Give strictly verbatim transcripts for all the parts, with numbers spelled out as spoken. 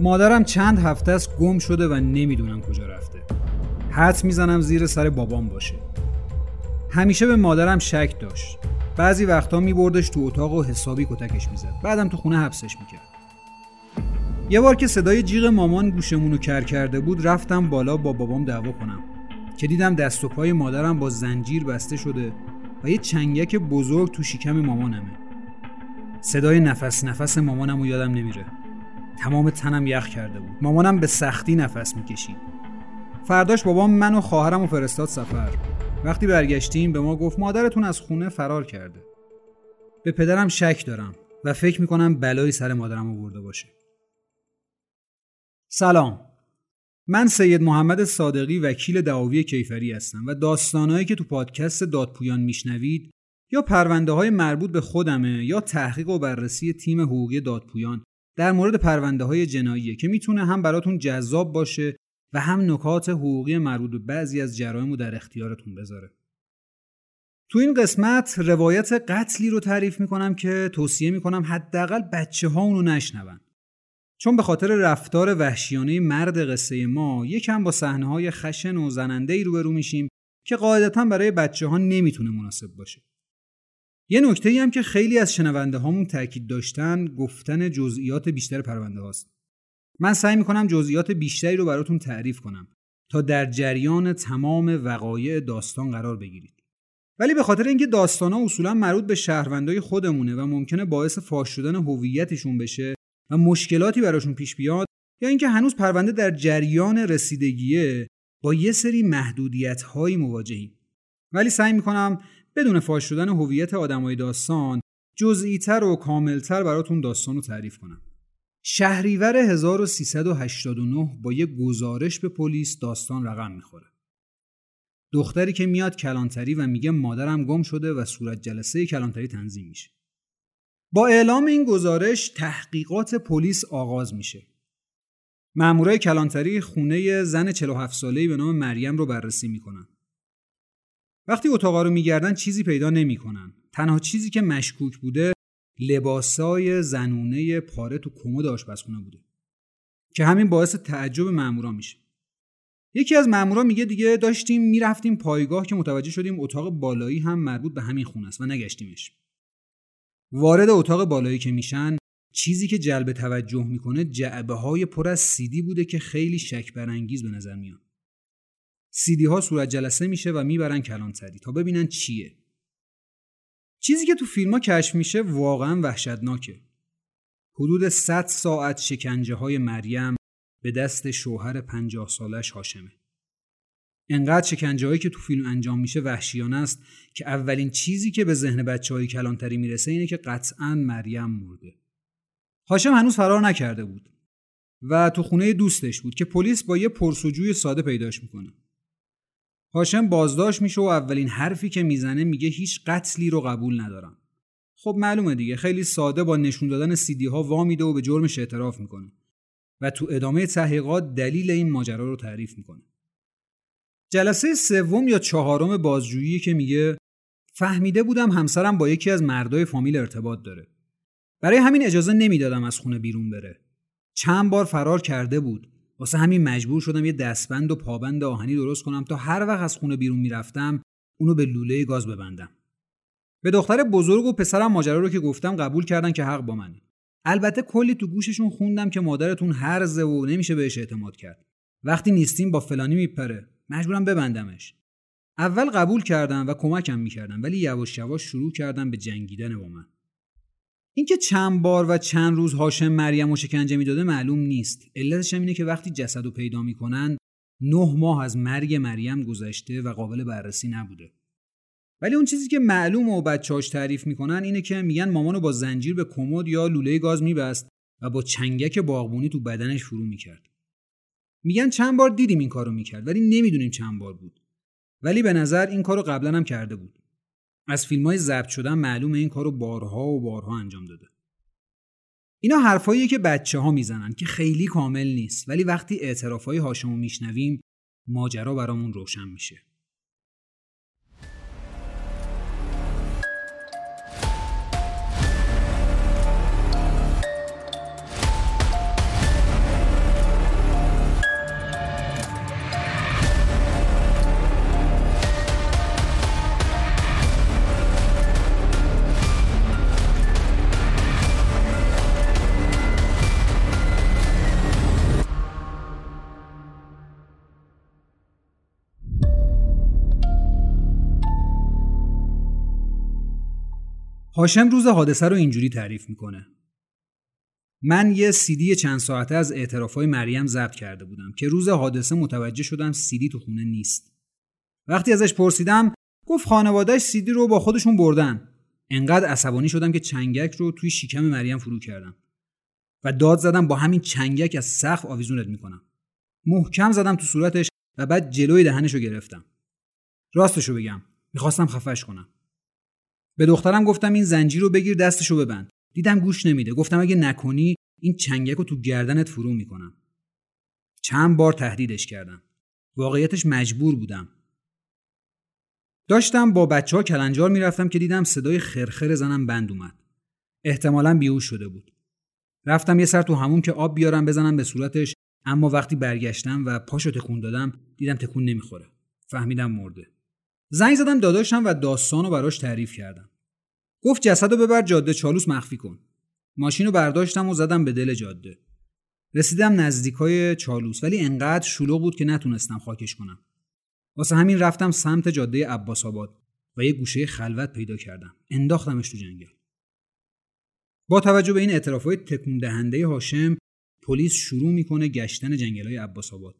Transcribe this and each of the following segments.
مادرم چند هفته است گم شده و نمیدونم کجا رفته. حدس میزنم زیر سر بابام باشه. همیشه به مادرم شک داشت. بعضی وقتا میبردش تو اتاق و حسابی کتکش میزد. بعدم تو خونه حبسش میکرد. یه بار که صدای جیغ مامان گوشمونو کر کرده بود، رفتم بالا با بابام دعوا کنم که دیدم دست و پای مادرم با زنجیر بسته شده و یه چنگک بزرگ تو شکم مامانمه. صدای نفس نفس مامانمو یادم نمیره. تمام تنم یخ کرده بود. مامانم به سختی نفس میکشید. فرداش بابام من و خواهرمو فرستاد سفر. وقتی برگشتیم به ما گفت مادرتون از خونه فرار کرده. به پدرم شک دارم و فکر میکنم بلایی سر مادرم آورده باشه. سلام. من سید محمد صادقی وکیل دعاوی کیفری هستم و داستانایی که تو پادکست دادپویان میشنوید یا پرونده‌های مربوط به خودمه یا تحقیق و بررسی تیم حقوقی دادپویان در مورد پرونده‌های جناییه که میتونه هم براتون جذاب باشه و هم نکات حقوقی مربوط به بعضی از جرائم رو در اختیارتون بذاره. تو این قسمت روایت قتلی رو تعریف میکنم که توصیه میکنم حداقل بچه‌ها اون رو نشنون. چون به خاطر رفتار وحشیانه مرد قصه ما یکم با صحنه‌های خشن و زننده‌ای روبرو میشیم که قاعدتاً برای بچه‌ها نمیتونه مناسب باشه. یه نکته‌ای هم که خیلی از شنونده‌هامون تاکید داشتن گفتن جزئیات بیشتر پرونده هاست. من سعی میکنم جزئیات بیشتری رو براتون تعریف کنم تا در جریان تمام وقایع داستان قرار بگیرید. ولی به خاطر اینکه داستان‌ها اصولاً مربوط به شهروندای خودمونه و ممکنه باعث فاش شدن هویتشون بشه و مشکلاتی براشون پیش بیاد یا اینکه هنوز پرونده در جریان رسیدگیه، با یه سری محدودیت‌هایی مواجهیم. ولی سعی می‌کنم بدون فاش شدن هویت آدمای داستان جزئی‌تر و کامل‌تر براتون داستانو تعریف کنم. شهریور هزار و سیصد و هشتاد و نه با یه گزارش به پلیس داستان رقم می‌خوره. دختری که میاد کلانتری و میگه مادرم گم شده و صورت جلسه کلانتری تنظیم میشه. با اعلام این گزارش تحقیقات پلیس آغاز میشه. مامورای کلانتری خونه زن چهل و هفت ساله‌ای به نام مریم رو بررسی میکنن. وقتی اتاقا رو میگردن چیزی پیدا نمیکنن. تنها چیزی که مشکوک بوده لباسای زنونه پاره تو کمد آشپزخونه بوده که همین باعث تعجب مامورا میشه. یکی از مامورا میگه دیگه داشتیم میرفتیم پایگاه که متوجه شدیم اتاق بالایی هم مربوط به همین خونه است و نگشتیمش. وارد اتاق بالایی که میشن چیزی که جلب توجه میکنه جعبه های پر از سیدی بوده که خیلی شک برانگیز به نظر میان. سیدی ها صورت جلسه میشه و میبرن کلانتری تا ببینن چیه. چیزی که تو فیلم ها کشف میشه واقعا وحشتناکه. حدود صد ساعت شکنجه های مریم به دست شوهر پنجاه سالش هاشمه. انقدر شکنجه هایی که تو فیلم انجام میشه وحشیانه است که اولین چیزی که به ذهن بچه های کلانتری میرسه اینه که قطعاً مریم مرده. هاشم هنوز فرار نکرده بود و تو خونه دوستش بود که پلیس با یه پرسجوی ساده پیداش میکنه. هاشم بازداشت میشه و اولین حرفی که میزنه میگه هیچ قتلی رو قبول ندارم. خب معلومه دیگه، خیلی ساده با نشون دادن سیدی ها وا میده و به جرمش اعتراف میکنه و تو ادامه تحقیقات دلیل این ماجرا رو تعریف میکنه. جلسه سوم یا چهارم بازجویی که میگه فهمیده بودم همسرم با یکی از مردای فامیل ارتباط داره. برای همین اجازه نمیدادم از خونه بیرون بره. چند بار فرار کرده بود. واسه همین مجبور شدم یه دستبند و پابند آهنی درست کنم تا هر وقت از خونه بیرون میرفتم اونو به لوله گاز ببندم. به دختر بزرگ و پسرم ماجرا رو که گفتم قبول کردن که حق با منه. البته کلی تو گوششون خوندم که مادرتون هرزه و نمیشه بهش اعتماد کرد. وقتی نیستیم با فلانی میپره. مجبورم ببندمش. اول قبول کردم و کمکم میکردم ولی یواش یواش شروع کردم به جنگیدن با من. اینکه چند بار و چند روز هاشم مریم رو شکنجه میداده معلوم نیست. علتش هم اینه که وقتی جسد رو پیدا میکنن نه ماه از مرگ مریم گذشته و قابل بررسی نبوده. ولی اون چیزی که معلومه و بچه‌هاش تعریف میکنن اینه که میگن مامانو با زنجیر به کمد یا لوله گاز میبست و با چنگک باغبونی تو بدنش فرو میکرد. میگن چند بار دیدیم این کارو میکرد ولی نمیدونیم چند بار بود. ولی به نظر این کارو قبلا هم کرده بود. از فیلم‌های ضبط شده معلومه این کارو بارها و بارها انجام داده. اینا حرفاییه که بچه‌ها میزنن که خیلی کامل نیست ولی وقتی اعترافای هاشمو میشنویم ماجرا برامون روشن میشه. هاشم روز حادثه رو اینجوری تعریف میکنه: من یه سیدی چند ساعته از اعترافای مریم ضبط کرده بودم که روز حادثه متوجه شدم سیدی تو خونه نیست. وقتی ازش پرسیدم گفت خانواده‌اش سیدی رو با خودشون بردن. انقدر عصبانی شدم که چنگک رو توی شکم مریم فرو کردم و داد زدم با همین چنگک از سقف آویزونت میکنم. محکم زدم تو صورتش و بعد جلوی دهنشو گرفتم. راستشو بگم میخواستم خفش کنم. به دخترم گفتم این زنجیر رو بگیر دستشو ببند. دیدم گوش نمیده. گفتم اگه نکنی این چنگک رو تو گردنت فرو میکنم. چند بار تهدیدش کردم. واقعیتش مجبور بودم. داشتم با بچه‌ها کلنجار میرفتم که دیدم صدای خرخر زنم بند اومد. احتمالاً بیهوش شده بود. رفتم یه سر تو حموم که آب بیارم بزنم به صورتش، اما وقتی برگشتم و پاشو تکون دادم دیدم تکون نمیخوره. فهمیدم مرده. زنگ زدم داداشم و داستانو براش تعریف کردم. گفت جسدو ببر جاده چالوس مخفی کن. ماشینو برداشتم و زدم به دل جاده. رسیدم نزدیکای چالوس ولی انقدر شلوغ بود که نتونستم خاکش کنم. واسه همین رفتم سمت جاده عباس آباد و یه گوشه خلوت پیدا کردم. انداختمش تو جنگل. با توجه به این اعتراف‌های تکون دهنده هاشم، پلیس شروع میکنه گشتن جنگل‌های عباس آباد.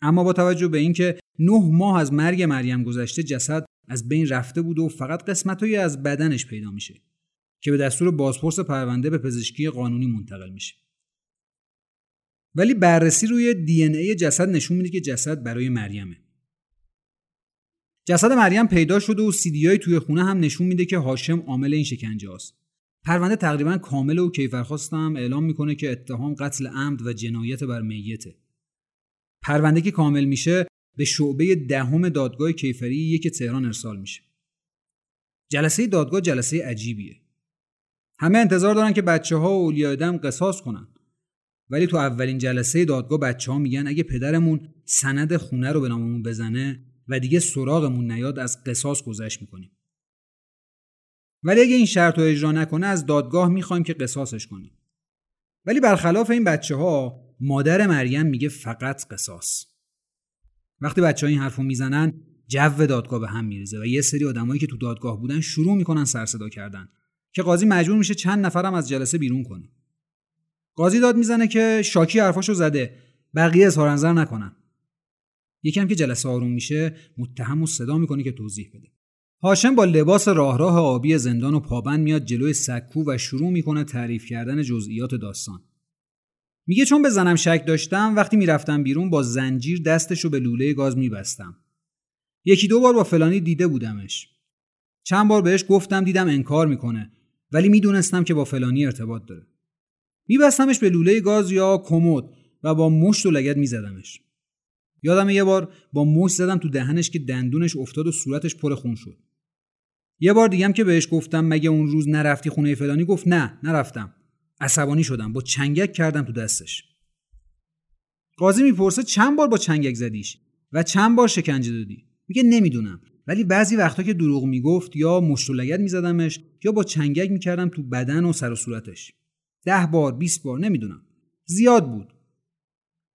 اما با توجه به اینکه نه ماه از مرگ مریم گذشته، جسد از بین رفته بود و فقط قسمت‌هایی از بدنش پیدا میشه که به دستور بازپرس پرونده به پزشکی قانونی منتقل میشه. ولی بررسی روی دی ان ای جسد نشون میده که جسد برای مریمه. جسد مریم پیدا شده و سی دی‌ای توی خونه هم نشون میده که هاشم عامل این شکنجه است. پرونده تقریبا کامله و کیفرخواست هم اعلام میکنه که اتهام قتل عمد و جنایت بر میته. پرونده که کامل میشه به شعبه دهم دادگاه کیفری یک تهران ارسال میشه. جلسه دادگاه جلسه عجیبیه. همه انتظار دارن که بچه‌ها و اولیاء دم قصاص کنن. ولی تو اولین جلسه دادگاه بچه‌ها میگن اگه پدرمون سند خونه رو به ناممون بزنه و دیگه سراغمون نیاد از قصاص گذشت میکنیم. ولی اگه این شرط رو اجرا نکنه از دادگاه میخوایم که قصاصش کنه. ولی برخلاف این بچه‌ها مادر مریم میگه فقط قصاص. وقتی بچه‌ها این حرفو میزنن جو دادگاه به هم میریزه و یه سری آدمایی که تو دادگاه بودن شروع میکنن سر صدا کردن که قاضی مجبور میشه چند نفرم از جلسه بیرون کنه. قاضی داد میزنه که شاکی حرفاشو زده، بقیه اظهار نظر نکنن. یکم که جلسه آروم میشه متهمو صدا میکنه که توضیح بده. هاشم با لباس راه راه آبی زندان و پابند میاد جلوی سکو و شروع میکنه تعریف کردن جزئیات داستان. میگه چون به زنم شک داشتم وقتی میرفتم بیرون با زنجیر دستشو به لوله گاز میبستم. یکی دو بار با فلانی دیده بودمش. چند بار بهش گفتم دیدم انکار میکنه ولی میدونستم که با فلانی ارتباط داره. میبستمش به لوله گاز یا کمد و با مشت و لگد میزدمش. یادمه یه بار با مشت زدم تو دهنش که دندونش افتاد و صورتش پر خون شد. یه بار دیگم که بهش گفتم مگه اون روز نرفتی خونه فلانی، گفت نه نرفتم. عصبانی شدم با چنگک کردم تو دستش. قاضی میپرسه چند بار با چنگک زدیش و چند بار شکنجه دادی؟ میگه نمیدونم ولی بعضی وقتا که دروغ میگفت یا مشت و لگد میزدمش یا با چنگک میکردم تو بدن و سر و صورتش. ده بار بیست بار نمیدونم، زیاد بود.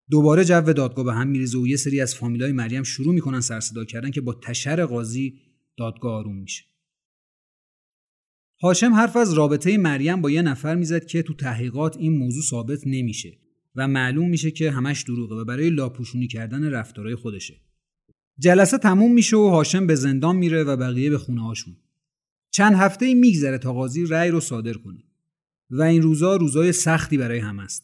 دوباره جو دادگاه به هم میریزه و یه سری از فامیلای مریم شروع میکنن سر صدا کردن که با تشر قاضی دادگاه آروم میشه. هاشم حرف از رابطه مریم با یه نفر میزد که تو تحقیقات این موضوع ثابت نمیشه و معلوم میشه که همش دروغه و برای لاپوشونی کردن رفتارهای خودشه. جلسه تموم میشه و هاشم به زندان میره و بقیه به خونه هاشون. چند هفته میگذره تا قاضی رأی رو صادر کنه و این روزا روزای سختی برای هم است.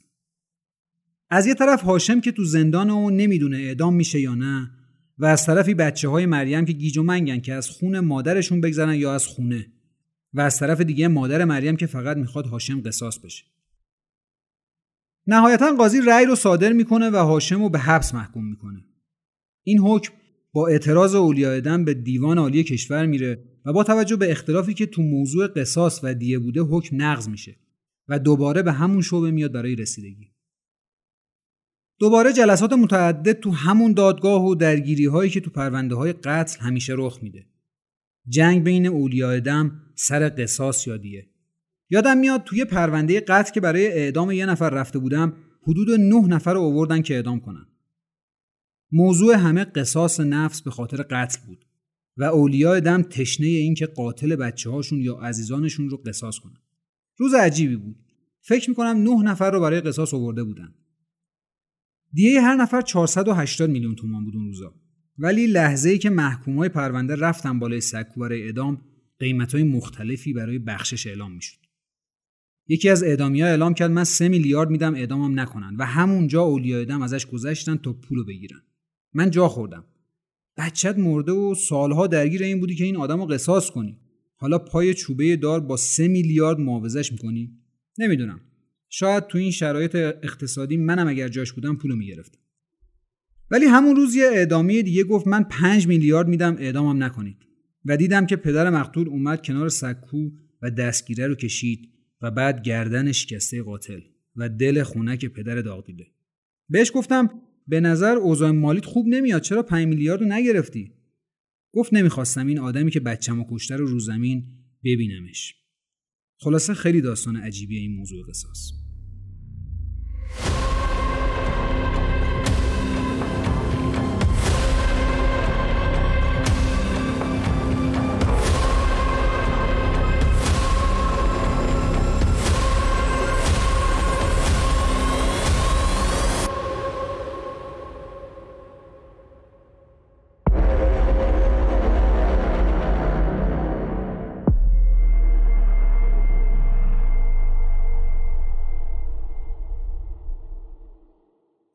از یه طرف هاشم که تو زندان و نمیدونه اعدام میشه یا نه و از طرفی بچه‌های مریم که گیج و منگن که از خون مادرشون بگذرن یا از خونه، و از طرف دیگه مادر مریم که فقط میخواد هاشم قصاص بشه. نهایتاً قاضی رأی رو صادر میکنه و هاشم رو به حبس محکوم میکنه. این حکم با اعتراض اولیاء دم به دیوان عالی کشور میره و با توجه به اختلافی که تو موضوع قصاص و دیه بوده حکم نقض میشه و دوباره به همون شعبه میاد برای رسیدگی. دوباره جلسات متعدد تو همون دادگاه و درگیری هایی که تو پرونده های قتل همیشه رخ میده. جنگ بین اولیاء دم سر قصاص یا دیه. یادم میاد توی پرونده قتل که برای اعدام یه نفر رفته بودم حدود نه نفر رو آوردن که اعدام کنن. موضوع همه قصاص نفس به خاطر قتل بود و اولیاء دم تشنه این که قاتل بچه‌هاشون یا عزیزانشون رو قصاص کنن. روز عجیبی بود. فکر می‌کنم نه نفر رو برای قصاص آورده بودن. دیه هر نفر چهارصد و هشتاد میلیون تومان بود اون روزا. ولی لحظه‌ای که محکومای پرونده رفتن بالای سکو برای اعدام، قیمت‌های مختلفی برای بخشش اعلام می‌شد. یکی از اعدامی‌ها اعلام کرد من سه میلیارد میدم اعدامم نکنن و همونجا اولیاء دم ازش گذشتن تا پولو بگیرن. من جا خوردم. بچت مرده و سالها درگیر این بودی که این آدمو قصاص کنی. حالا پای چوبه دار با سه میلیارد معاوضه‌اش می‌کنی؟ نمیدونم. شاید تو این شرایط اقتصادی منم اگر جاش بودم پولو می‌گرفتم. ولی همون روز یه اعدامی دیگه گفت من پنج میلیارد میدم اعدامم نکنید و دیدم که پدر مقتول اومد کنار سکو و دستگیره رو کشید و بعد گردن شکسته قاتل و دل خونک پدر داغ دیده. بهش گفتم به نظر اوضاع مالیت خوب نمیاد، چرا پنج میلیارد رو نگرفتی؟ گفت نمیخواستم این آدمی که بچه‌مو کشته رو رو زمین ببینمش. خلاصه خیلی داستان عجیبیه این موضوع قصاص.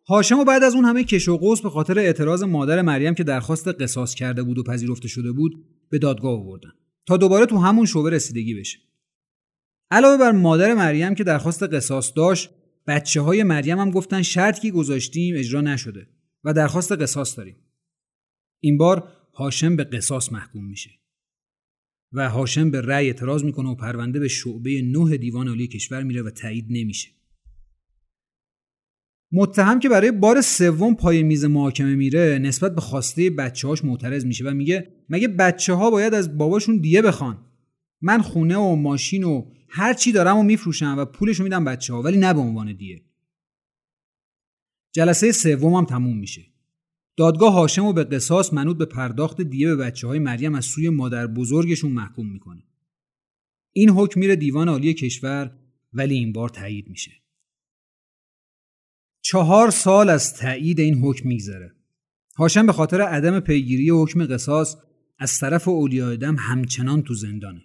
هاشم بعد از اون همه کش و قوس به خاطر اعتراض مادر مریم که درخواست قصاص کرده بود و پذیرفته شده بود به دادگاه آوردن تا دوباره تو همون شعبه رسیدگی بشه. علاوه بر مادر مریم که درخواست قصاص داشت، بچه‌های مریم هم گفتن شرطی گذاشتیم اجرا نشده و درخواست قصاص داریم. این بار هاشم به قصاص محکوم میشه و هاشم به رأی اعتراض میکنه و پرونده به شعبه نه دیوان عالی کشور میره و تایید نمیشه. متهم که برای بار سوم پای میز محاکمه میره، نسبت به خواسته بچه‌هاش معترض میشه و میگه مگه بچه‌ها باید از باباشون دیه بخوان؟ من خونه و ماشین و هر چی دارم و میفروشم و پولشو میدم بچه‌ها، ولی نه به عنوان دیه. جلسه سوم هم تموم میشه. دادگاه هاشمو به قصاص منوط به پرداخت دیه به بچه‌های مریم از سوی مادر بزرگشون محکوم میکنه. این حکم میره دیوان عالی کشور ولی این بار تایید میشه. چهار سال از تایید این حکم میگذره. هاشم به خاطر عدم پیگیری حکم قصاص از طرف اولیاء دم همچنان تو زندانه.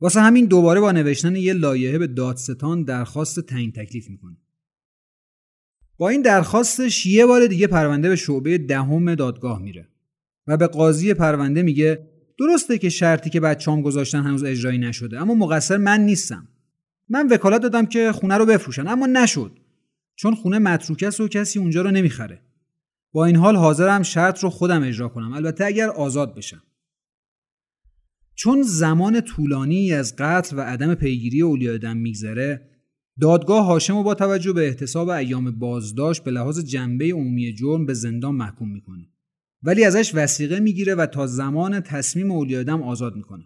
واسه همین دوباره با نوشتن یه لایحه به دادستان درخواست تعیین تکلیف میکنه. با این درخواستش یه بار دیگه پرونده به شعبه دهم دادگاه میره و به قاضی پرونده میگه درسته که شرطی که بچه‌ام گذاشتن هنوز اجرایی نشده، اما مقصر من نیستم. من وکالت دادم که خونه رو بفروشن اما نشد، چون خونه متروکه است و کسی اونجا رو نمیخره. با این حال حاضرم شرط رو خودم اجرا کنم، البته اگر آزاد بشم. چون زمان طولانی از قتل و عدم پیگیری اولیاء دم میگذره، دادگاه هاشم رو با توجه به احتساب ایام بازداشت به لحاظ جنبه عمومی جرم به زندان محکوم میکنه، ولی ازش وثیقه میگیره و تا زمان تصمیم اولیاء دم آزاد میکنه.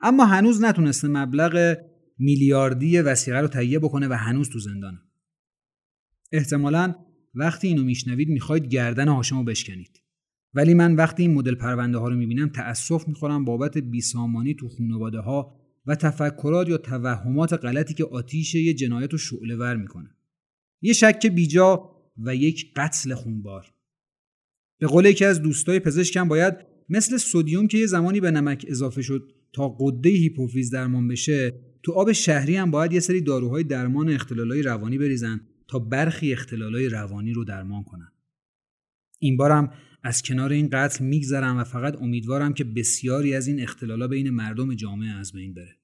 اما هنوز نتونسته مبلغ میلیاردی وثیقه رو تهیه بکنه و هنوز تو زندانه. احتمالاً وقتی اینو میشنوید میخواید گردن هاشمو بشکنید، ولی من وقتی این مدل پرونده ها رو میبینم تأسف میخورم بابت بیسامانی تو خانواده ها و تفکرات یا توهمات غلطی که آتیش یه جنایت رو شعله ور میکنه. یه شک بیجا و یک قتل خونبار. به قول یکی از دوستای پزشکم باید مثل سدیم که یه زمانی به نمک اضافه شد تا غده هیپوفیز درمان بشه، تو آب شهری هم باید یه سری داروهای درمان اختلالای روانی بریزن تا برخی اختلالای روانی رو درمان کنن. این بارم از کنار این قتل میگذرم و فقط امیدوارم که بسیاری از این اختلالا بین مردم جامعه از بین بره.